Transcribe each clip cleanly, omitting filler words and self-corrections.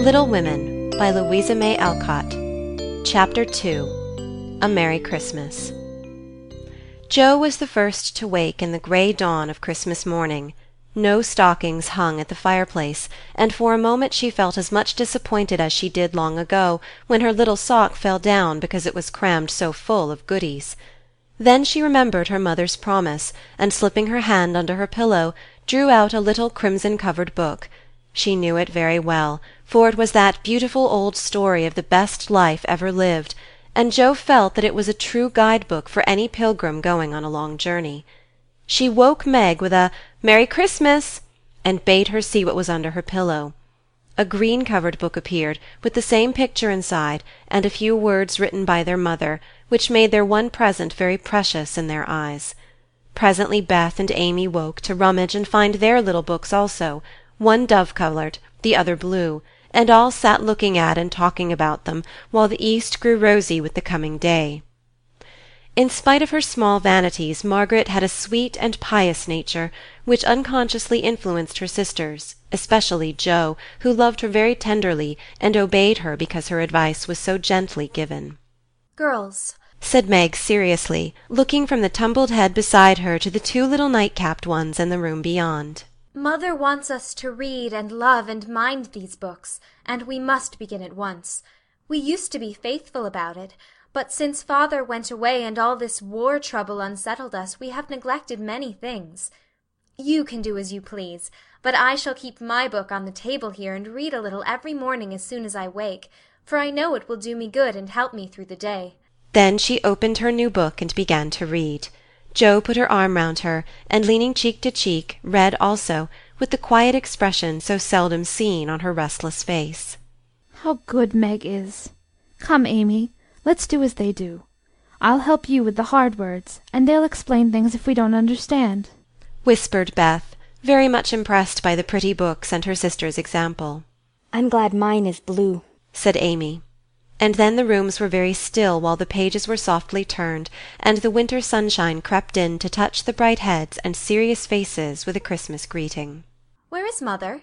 Little Women by Louisa May Alcott. Chapter 2. A Merry Christmas. Joe was the first to wake in the gray dawn of Christmas morning. No stockings hung at the fireplace, and for a moment she felt as much disappointed as she did long ago, when her little sock fell down because it was crammed so full of goodies. Then she remembered her mother's promise, and slipping her hand under her pillow, drew out a little crimson-covered book. She knew it very well, for it was that beautiful old story of the best life ever lived, and Joe felt that it was a true guide-book for any pilgrim going on a long journey. She woke Meg with a "Merry Christmas!" and bade her see what was under her pillow. A green-covered book appeared, with the same picture inside, and a few words written by their mother, which made their one present very precious in their eyes. Presently Beth and Amy woke to rummage and find their little books also, one dove-coloured, the other blue, and all sat looking at and talking about them, while the east grew rosy with the coming day. In spite of her small vanities, Margaret had a sweet and pious nature, which unconsciously influenced her sisters, especially Jo, who loved her very tenderly, and obeyed her because her advice was so gently given. "Girls," said Meg seriously, looking from the tumbled head beside her to the two little night-capped ones in the room beyond, "Mother wants us to read and love and mind these books, and we must begin at once. We used to be faithful about it. But since Father went away and all this war trouble unsettled us, we have neglected many things. You can do as you please, but I shall keep my book on the table here and read a little every morning as soon as I wake, for I know it will do me good and help me through the day." Then she opened her new book and began to read. Jo put her arm round her, and leaning cheek to cheek, read also, with the quiet expression so seldom seen on her restless face. "How good Meg is! Come, Amy, let's do as they do. I'll help you with the hard words, and they'll explain things if we don't understand," whispered Beth, very much impressed by the pretty books and her sister's example. "I'm glad mine is blue," said Amy. And then the rooms were very still while the pages were softly turned, and the winter sunshine crept in to touch the bright heads and serious faces with a Christmas greeting. "Where is Mother?"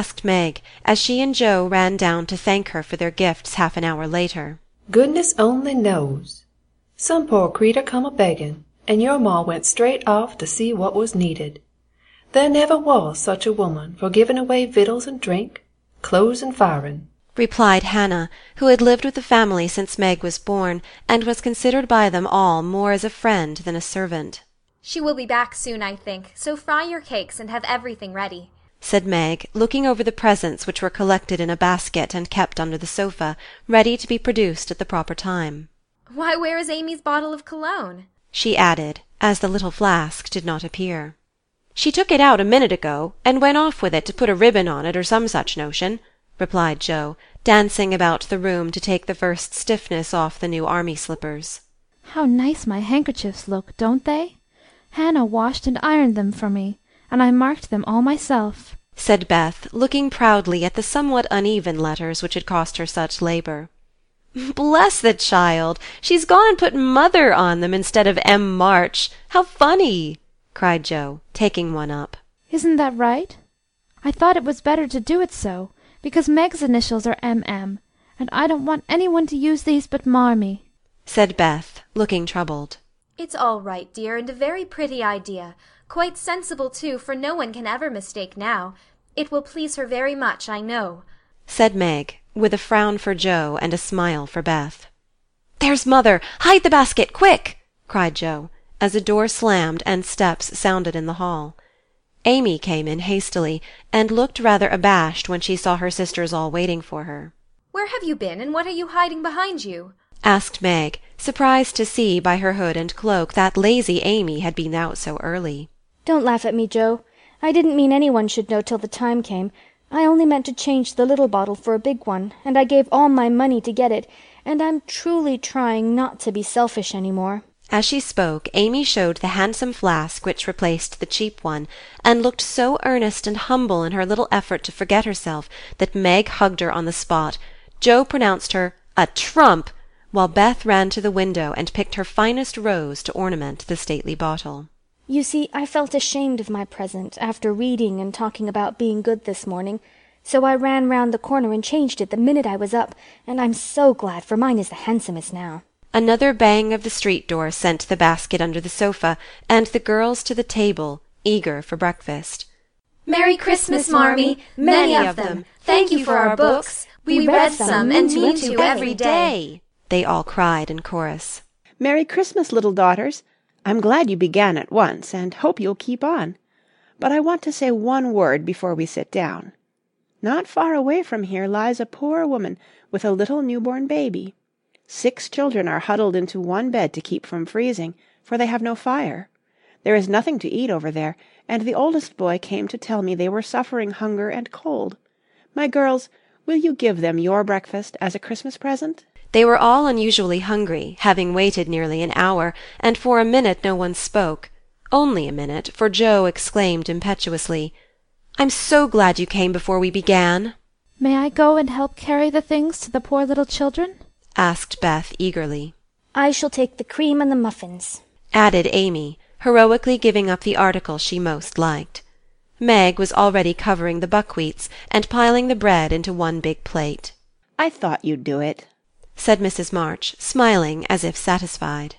asked Meg, as she and Jo ran down to thank her for their gifts half an hour later. "Goodness only knows. Some poor creeter come a-begging, and your ma went straight off to see what was needed. There never was such a woman for giving away victuals and drink, clothes and firing," replied Hannah, who had lived with the family since Meg was born, and was considered by them all more as a friend than a servant. "She will be back soon, I think, so fry your cakes and have everything ready," said Meg, looking over the presents which were collected in a basket and kept under the sofa, ready to be produced at the proper time. "Why, where is Amy's bottle of cologne?" she added, as the little flask did not appear. "She took it out a minute ago, and went off with it to put a ribbon on it or some such notion," replied Jo, dancing about the room to take the first stiffness off the new army slippers. "How nice my handkerchiefs look, don't they? Hannah washed and ironed them for me, and I marked them all myself," said Beth, looking proudly at the somewhat uneven letters which had cost her such labour. "Bless the child! She's gone and put Mother on them instead of M. March. How funny!" cried Jo, taking one up. "Isn't that right? I thought it was better to do it so, because Meg's initials are M.M., and I don't want anyone to use these but Marmee," said Beth, looking troubled. "It's all right, dear, and a very pretty idea. Quite sensible, too, for no one can ever mistake now. It will please her very much, I know," said Meg, with a frown for Jo and a smile for Beth. "There's Mother! Hide the basket, quick!" cried Jo, as a door slammed and steps sounded in the hall. Amy came in hastily, and looked rather abashed when she saw her sisters all waiting for her. "Where have you been, and what are you hiding behind you?" asked Meg, surprised to see by her hood and cloak that lazy Amy had been out so early. "Don't laugh at me, Jo. I didn't mean anyone should know till the time came. I only meant to change the little bottle for a big one, and I gave all my money to get it, and I'm truly trying not to be selfish any more." As she spoke, Amy showed the handsome flask which replaced the cheap one, and looked so earnest and humble in her little effort to forget herself that Meg hugged her on the spot. Jo pronounced her a trump, while Beth ran to the window and picked her finest rose to ornament the stately bottle. "You see, I felt ashamed of my present after reading and talking about being good this morning, so I ran round the corner and changed it the minute I was up, and I'm so glad, for mine is the handsomest now." Another bang of the street door sent the basket under the sofa, and the girls to the table, eager for breakfast. "Merry Christmas, Marmee! Many of them! Thank you for our books! We read some and mean to every day!" they all cried in chorus. "Merry Christmas, little daughters! I'm glad you began at once, and hope you'll keep on. But I want to say one word before we sit down. Not far away from here lies a poor woman with a little newborn baby. 6 children are huddled into one bed to keep from freezing, for they have no fire. There is nothing to eat over there, and the oldest boy came to tell me they were suffering hunger and cold. My girls, will you give them your breakfast as a Christmas present?" They were all unusually hungry, having waited nearly an hour, and for a minute no one spoke. Only a minute, for Joe exclaimed impetuously, "I'm so glad you came before we began!" "May I go and help carry the things to the poor little children?" asked Beth eagerly. "I shall take the cream and the muffins," added Amy, heroically giving up the article she most liked. Meg was already covering the buckwheats and piling the bread into one big plate. "I thought you'd do it," said Mrs. March, smiling as if satisfied.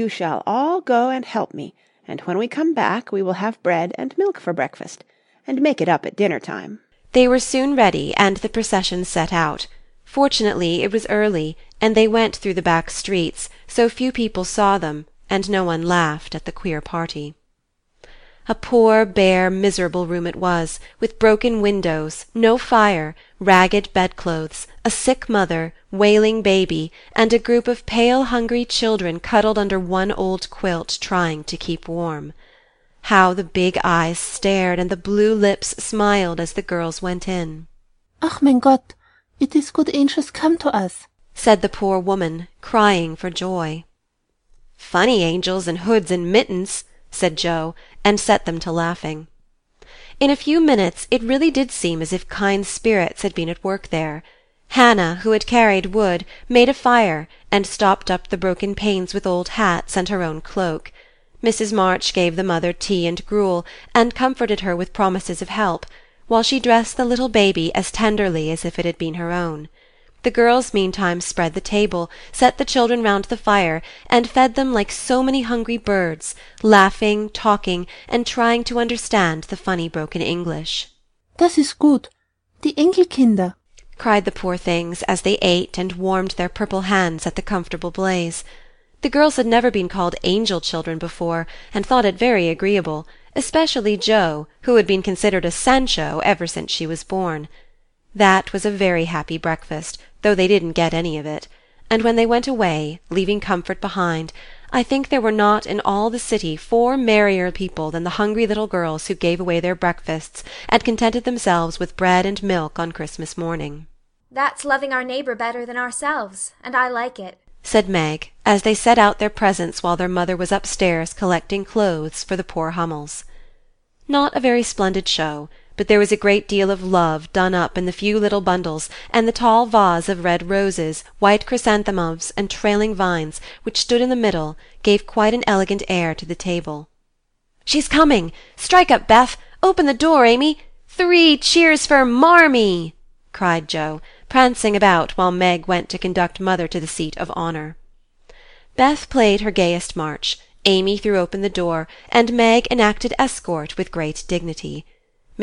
"You shall all go and help me, and when we come back we will have bread and milk for breakfast, and make it up at dinner-time." They were soon ready, and the procession set out. Fortunately, it was early, and they went through the back streets, so few people saw them, and no one laughed at the queer party. A poor, bare, miserable room it was, with broken windows, no fire, ragged bedclothes, a sick mother, wailing baby, and a group of pale, hungry children cuddled under one old quilt trying to keep warm. How the big eyes stared and the blue lips smiled as the girls went in. "Ach, mein Gott, it is good angels come to us," said the poor woman, crying for joy. "Funny angels in hoods and mittens," said Joe, and set them to laughing. In a few minutes it really did seem as if kind spirits had been at work there. Hannah, who had carried wood, made a fire, and stopped up the broken panes with old hats and her own cloak. Mrs. March gave the mother tea and gruel, and comforted her with promises of help, while she dressed the little baby as tenderly as if it had been her own. The girls meantime spread the table, set the children round the fire, and fed them like so many hungry birds, laughing, talking, and trying to understand the funny broken English. "Das ist gut, die Enkelkinder," cried the poor things as they ate and warmed their purple hands at the comfortable blaze. The girls had never been called angel children before, and thought it very agreeable, especially Joe, who had been considered a Sancho ever since she was born. That was a very happy breakfast, though they didn't get any of it, and when they went away, leaving comfort behind, I think there were not in all the city 4 merrier people than the hungry little girls who gave away their breakfasts and contented themselves with bread and milk on Christmas morning. "That's loving our neighbor better than ourselves, and I like it," said Meg, as they set out their presents while their mother was upstairs collecting clothes for the poor Hummels. Not a very splendid show, but there was a great deal of love done up in the few little bundles, and the tall vase of red roses, white chrysanthemums, and trailing vines, which stood in the middle, gave quite an elegant air to the table. "She's coming! Strike up, Beth! Open the door, Amy! 3 cheers for Marmee!" cried Joe, prancing about while Meg went to conduct Mother to the seat of honour. Beth played her gayest march, Amy threw open the door, and Meg enacted escort with great dignity.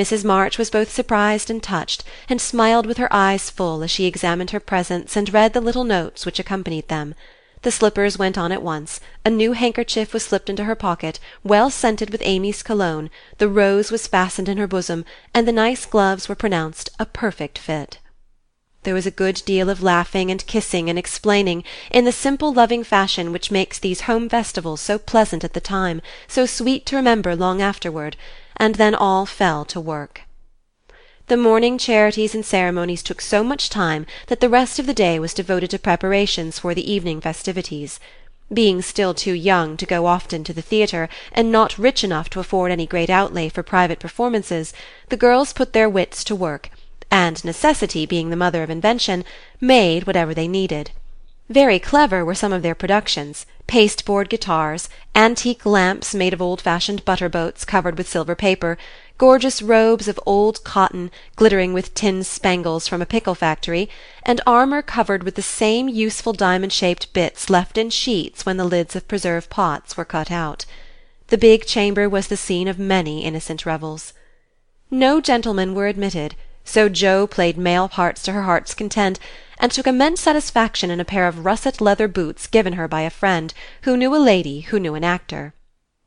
Mrs. March was both surprised and touched, and smiled with her eyes full as she examined her presents and read the little notes which accompanied them. The slippers went on at once, a new handkerchief was slipped into her pocket, well scented with Amy's cologne, the rose was fastened in her bosom, and the nice gloves were pronounced a perfect fit. There was a good deal of laughing and kissing and explaining, in the simple loving fashion which makes these home festivals so pleasant at the time, so sweet to remember long afterward, and then all fell to work. The morning charities and ceremonies took so much time that the rest of the day was devoted to preparations for the evening festivities. Being still too young to go often to the theatre, and not rich enough to afford any great outlay for private performances, the girls put their wits to work, and necessity being the mother of invention, made whatever they needed. Very clever were some of their productions, pasteboard guitars, antique lamps made of old-fashioned butter-boats covered with silver paper, gorgeous robes of old cotton glittering with tin spangles from a pickle factory, and armour covered with the same useful diamond-shaped bits left in sheets when the lids of preserve pots were cut out. The big chamber was the scene of many innocent revels. No gentlemen were admitted, so Jo played male parts to her heart's content, and took immense satisfaction in a pair of russet leather boots given her by a friend, who knew a lady who knew an actor.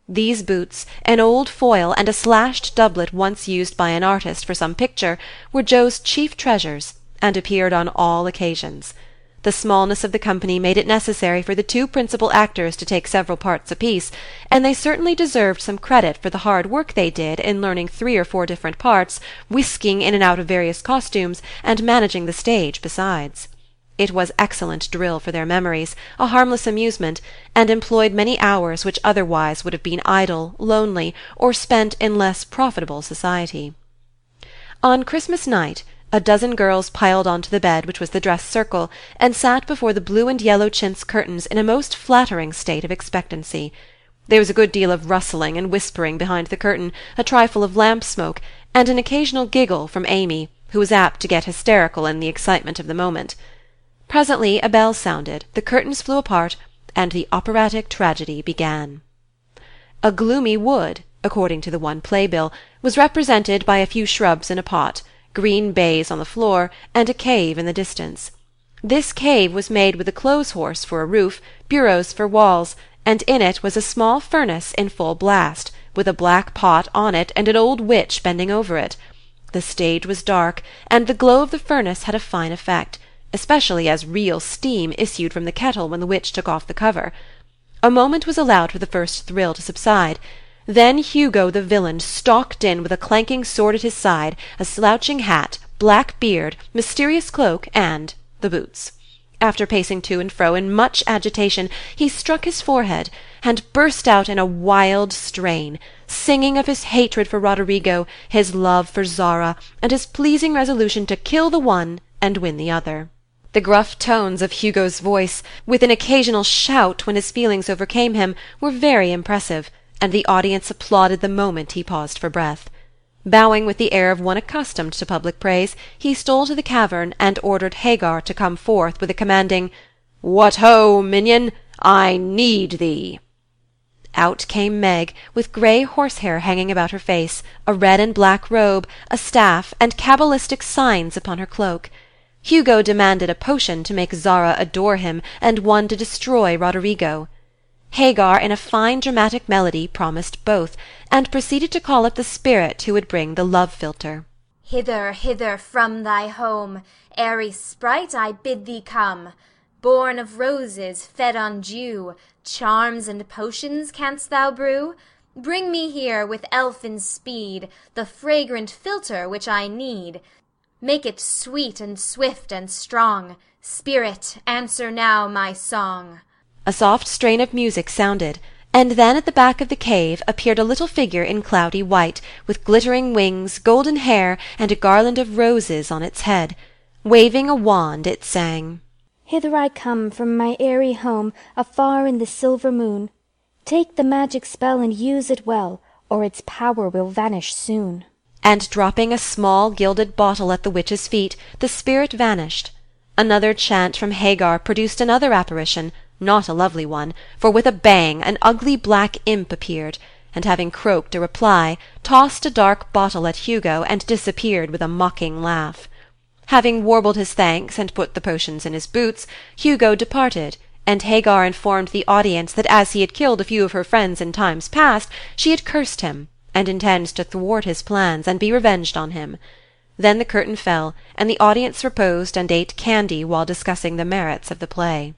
These boots, an old foil, and a slashed doublet once used by an artist for some picture, were Jo's chief treasures, and appeared on all occasions. The smallness of the company made it necessary for the two principal actors to take several parts apiece, and they certainly deserved some credit for the hard work they did in learning 3 or 4 different parts, whisking in and out of various costumes, and managing the stage besides. It was excellent drill for their memories, a harmless amusement, and employed many hours which otherwise would have been idle, lonely, or spent in less profitable society. On Christmas night, a dozen girls piled onto the bed which was the dress circle, and sat before the blue and yellow chintz curtains in a most flattering state of expectancy. There was a good deal of rustling and whispering behind the curtain, a trifle of lamp smoke, and an occasional giggle from Amy, who was apt to get hysterical in the excitement of the moment. Presently a bell sounded, the curtains flew apart, and the operatic tragedy began. A gloomy wood, according to the one playbill, was represented by a few shrubs in a pot, green baize on the floor, and a cave in the distance. This cave was made with a clothes-horse for a roof, bureaus for walls, and in it was a small furnace in full blast, with a black pot on it and an old witch bending over it. The stage was dark, and the glow of the furnace had a fine effect, especially as real steam issued from the kettle when the witch took off the cover. A moment was allowed for the first thrill to subside. Then Hugo the villain stalked in with a clanking sword at his side, a slouching hat, black beard, mysterious cloak, and the boots. After pacing to and fro in much agitation, he struck his forehead, and burst out in a wild strain, singing of his hatred for Rodrigo, his love for Zara, and his pleasing resolution to kill the one and win the other. The gruff tones of Hugo's voice, with an occasional shout when his feelings overcame him, were very impressive, and the audience applauded the moment he paused for breath. Bowing with the air of one accustomed to public praise, he stole to the cavern and ordered Hagar to come forth with a commanding, "What ho, minion! I need thee!" Out came Meg, with grey horsehair hanging about her face, a red and black robe, a staff, and cabalistic signs upon her cloak. Hugo demanded a potion to make Zara adore him, and one to destroy Rodrigo. Hagar, in a fine dramatic melody, promised both, and proceeded to call up the spirit who would bring the love-philter. "Hither, hither, from thy home, airy sprite, I bid thee come. Born of roses, fed on dew, charms and potions canst thou brew? Bring me here, with elfin speed, the fragrant philter which I need. Make it sweet and swift and strong. Spirit, answer now my song." A soft strain of music sounded, and then at the back of the cave appeared a little figure in cloudy white, with glittering wings, golden hair, and a garland of roses on its head. Waving a wand, it sang, "Hither I come from my airy home, afar in the silver moon. Take the magic spell and use it well, or its power will vanish soon." And dropping a small gilded bottle at the witch's feet, the spirit vanished. Another chant from Hagar produced another apparition, not a lovely one, for with a bang an ugly black imp appeared, and having croaked a reply, tossed a dark bottle at Hugo and disappeared with a mocking laugh. Having warbled his thanks and put the potions in his boots, Hugo departed, and Hagar informed the audience that as he had killed a few of her friends in times past, she had cursed him, and intends to thwart his plans and be revenged on him. Then the curtain fell, and the audience reposed and ate candy while discussing the merits of the play.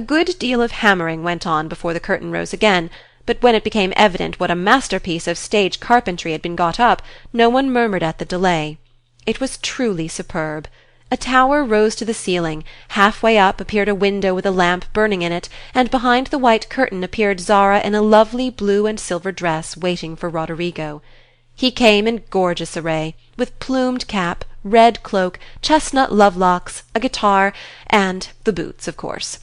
A good deal of hammering went on before the curtain rose again, but when it became evident what a masterpiece of stage carpentry had been got up, no one murmured at the delay. It was truly superb. A tower rose to the ceiling, halfway up appeared a window with a lamp burning in it, and behind the white curtain appeared Zara in a lovely blue and silver dress waiting for Rodrigo. He came in gorgeous array, with plumed cap, red cloak, chestnut love-locks, a guitar, and the boots, of course.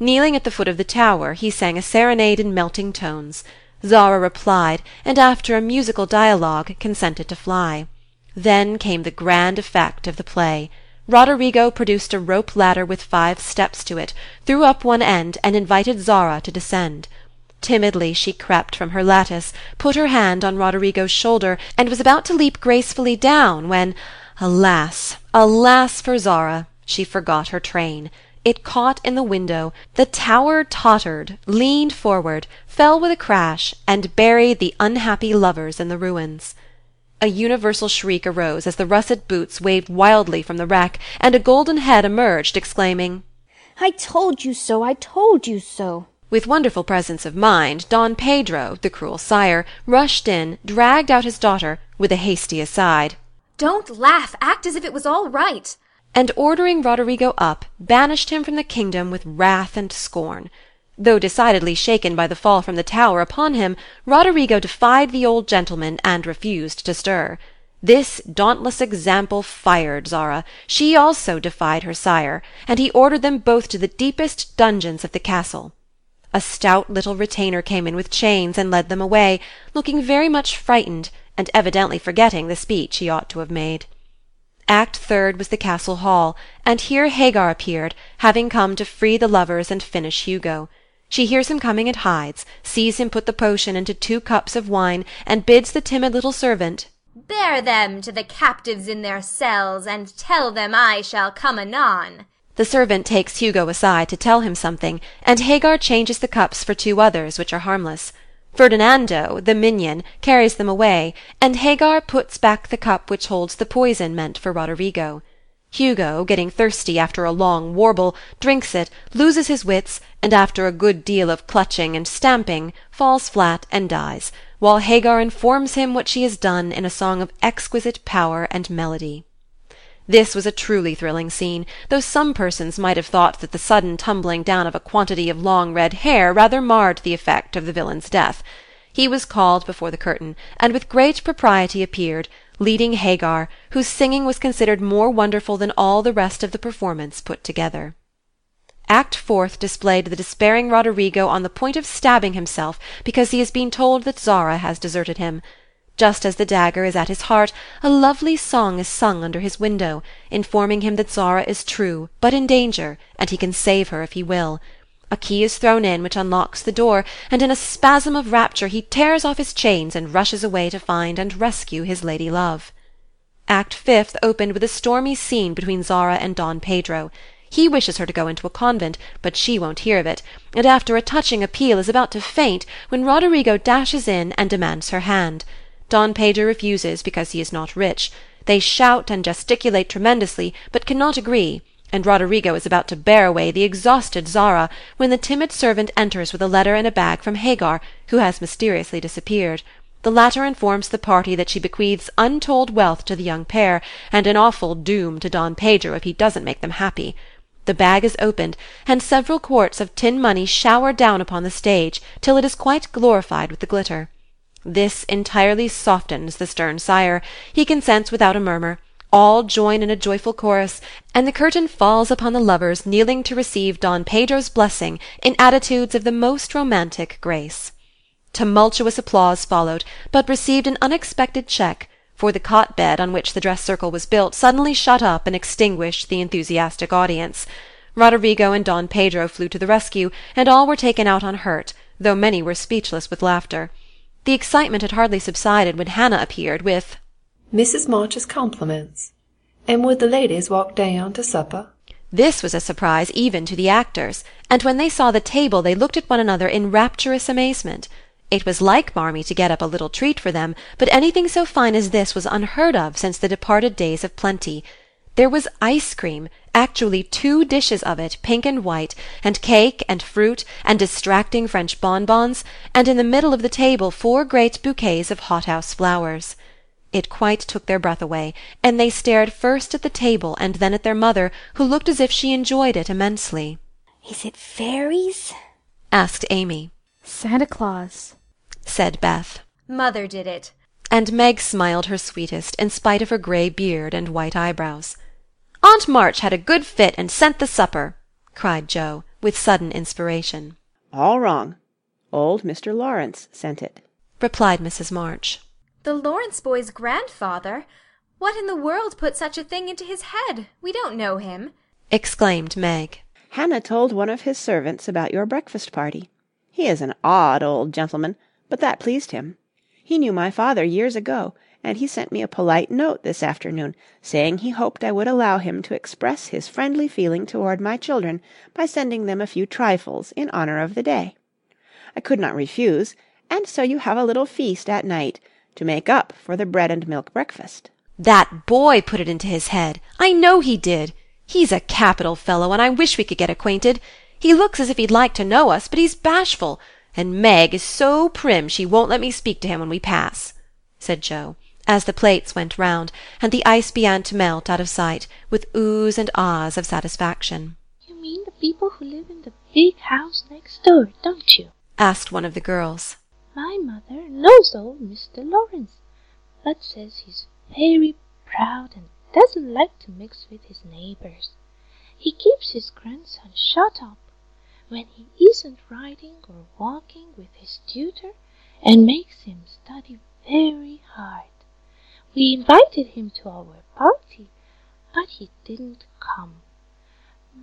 Kneeling at the foot of the tower, he sang a serenade in melting tones. Zara replied, and after a musical dialogue, consented to fly. Then came the grand effect of the play. Rodrigo produced a rope ladder with 5 steps to it, threw up one end, and invited Zara to descend. Timidly she crept from her lattice, put her hand on Roderigo's shoulder, and was about to leap gracefully down when, alas, alas for Zara, she forgot her train. It caught in the window, the tower tottered, leaned forward, fell with a crash, and buried the unhappy lovers in the ruins. A universal shriek arose as the russet boots waved wildly from the wreck, and a golden head emerged, exclaiming, "I told you so! I told you so!" With wonderful presence of mind, Don Pedro, the cruel sire, rushed in, dragged out his daughter, with a hasty aside. "Don't laugh! Act as if it was all right!" And ordering Rodrigo up, banished him from the kingdom with wrath and scorn. Though decidedly shaken by the fall from the tower upon him, Rodrigo defied the old gentleman and refused to stir. This dauntless example fired Zara. She also defied her sire, and he ordered them both to the deepest dungeons of the castle. A stout little retainer came in with chains and led them away, looking very much frightened, and evidently forgetting the speech he ought to have made. Act 3 was the castle hall, and here Hagar appeared, having come to free the lovers and finish Hugo. She hears him coming and hides, sees him put the potion into 2 cups of wine, and bids the timid little servant, "Bear them to the captives in their cells, and tell them I shall come anon." The servant takes Hugo aside to tell him something, and Hagar changes the cups for 2 others, which are harmless. Ferdinando, the minion, carries them away, and Hagar puts back the cup which holds the poison meant for Rodrigo. Hugo, getting thirsty after a long warble, drinks it, loses his wits, and after a good deal of clutching and stamping, falls flat and dies, while Hagar informs him what she has done in a song of exquisite power and melody. This was a truly thrilling scene, though some persons might have thought that the sudden tumbling down of a quantity of long red hair rather marred the effect of the villain's death. He was called before the curtain, and with great propriety appeared, leading Hagar, whose singing was considered more wonderful than all the rest of the performance put together. Act 4 displayed the despairing Rodrigo on the point of stabbing himself because he has been told that Zara has deserted him. Just as the dagger is at his heart, a lovely song is sung under his window, informing him that Zara is true, but in danger, and he can save her if he will. A key is thrown in which unlocks the door, and in a spasm of rapture he tears off his chains and rushes away to find and rescue his lady love. Act 5 opened with a stormy scene between Zara and Don Pedro. He wishes her to go into a convent, but she won't hear of it, and after a touching appeal is about to faint when Rodrigo dashes in and demands her hand. Don Pedro refuses because he is not rich. They shout and gesticulate tremendously, but cannot agree, and Rodrigo is about to bear away the exhausted Zara when the timid servant enters with a letter and a bag from Hagar, who has mysteriously disappeared. The latter informs the party that she bequeaths untold wealth to the young pair, and an awful doom to Don Pedro if he doesn't make them happy. The bag is opened, and several quarts of tin money shower down upon the stage, till it is quite glorified with the glitter. This entirely softens the stern sire. He consents without a murmur. All join in a joyful chorus, and the curtain falls upon the lovers kneeling to receive Don Pedro's blessing in attitudes of the most romantic grace. Tumultuous applause followed, but received an unexpected check, for the cot-bed on which the dress-circle was built suddenly shut up and extinguished the enthusiastic audience. Rodrigo and Don Pedro flew to the rescue, and all were taken out unhurt, though many were speechless with laughter. The excitement had hardly subsided when Hannah appeared with Mrs. March's compliments, and would the ladies walk down to supper? This was a surprise even to the actors, and when they saw the table they looked at one another in rapturous amazement. It was like Marmee to get up a little treat for them, but anything so fine as this was unheard of since the departed days of plenty. There was ice cream, actually 2 dishes of it, pink and white, and cake and fruit, and distracting French bonbons, and in the middle of the table 4 great bouquets of hothouse flowers. It quite took their breath away, and they stared first at the table and then at their mother, who looked as if she enjoyed it immensely. "Is it fairies?" asked Amy. "Santa Claus," said Beth. "Mother did it," and Meg smiled her sweetest, in spite of her grey beard and white eyebrows. "Aunt March had a good fit and sent the supper," cried Joe, with sudden inspiration. "All wrong. Old Mr. Lawrence sent it," replied Mrs. March. "The Lawrence boy's grandfather? What in the world put such a thing into his head? We don't know him," exclaimed Meg. "Hannah told one of his servants about your breakfast party. He is an odd old gentleman, but that pleased him. He knew my father years ago, and he sent me a polite note this afternoon, saying he hoped I would allow him to express his friendly feeling toward my children by sending them a few trifles in honor of the day. I could not refuse, and so you have a little feast at night to make up for the bread and milk breakfast." "That boy put it into his head. I know he did. He's a capital fellow, and I wish we could get acquainted. He looks as if he'd like to know us, but he's bashful, and Meg is so prim she won't let me speak to him when we pass," said Joe, as the plates went round, and the ice began to melt out of sight, with oohs and ahs of satisfaction. "You mean the people who live in the big house next door, don't you?" asked one of the girls. "My mother knows old Mr. Lawrence, but says he's very proud and doesn't like to mix with his neighbors. He keeps his grandson shut up when he isn't riding or walking with his tutor, and makes him study very hard. We invited him to our party, but he didn't come.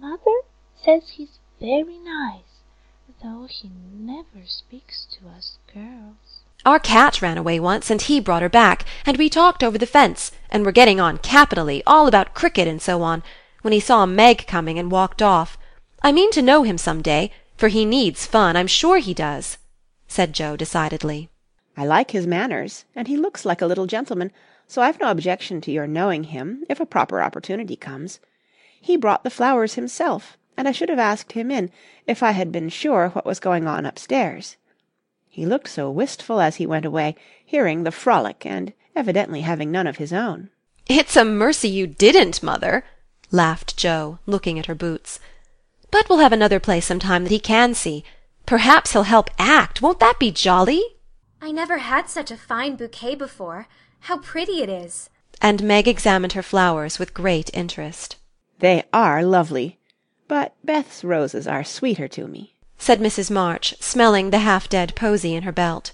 Mother says he's very nice, though he never speaks to us girls." "Our cat ran away once, and he brought her back, and we talked over the fence, and were getting on capitally, all about cricket and so on, when he saw Meg coming and walked off. I mean to know him some day, for he needs fun, I'm sure he does," said Joe decidedly. "I like his manners, and he looks like a little gentleman, so I've no objection to your knowing him, if a proper opportunity comes. He brought the flowers himself, and I should have asked him in, if I had been sure what was going on upstairs. He looked so wistful as he went away, hearing the frolic, and evidently having none of his own." "It's a mercy you didn't, Mother," laughed Joe, looking at her boots. "But we'll have another play sometime that he can see. Perhaps he'll help act. Won't that be jolly?" "I never had such a fine bouquet before. How pretty it is!" And Meg examined her flowers with great interest. "They are lovely, but Beth's roses are sweeter to me," said Mrs. March, smelling the half-dead posy in her belt.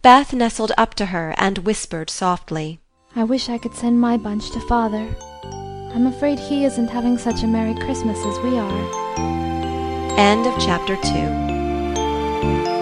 Beth nestled up to her and whispered softly, "I wish I could send my bunch to Father. I'm afraid he isn't having such a Merry Christmas as we are." End of Chapter 2.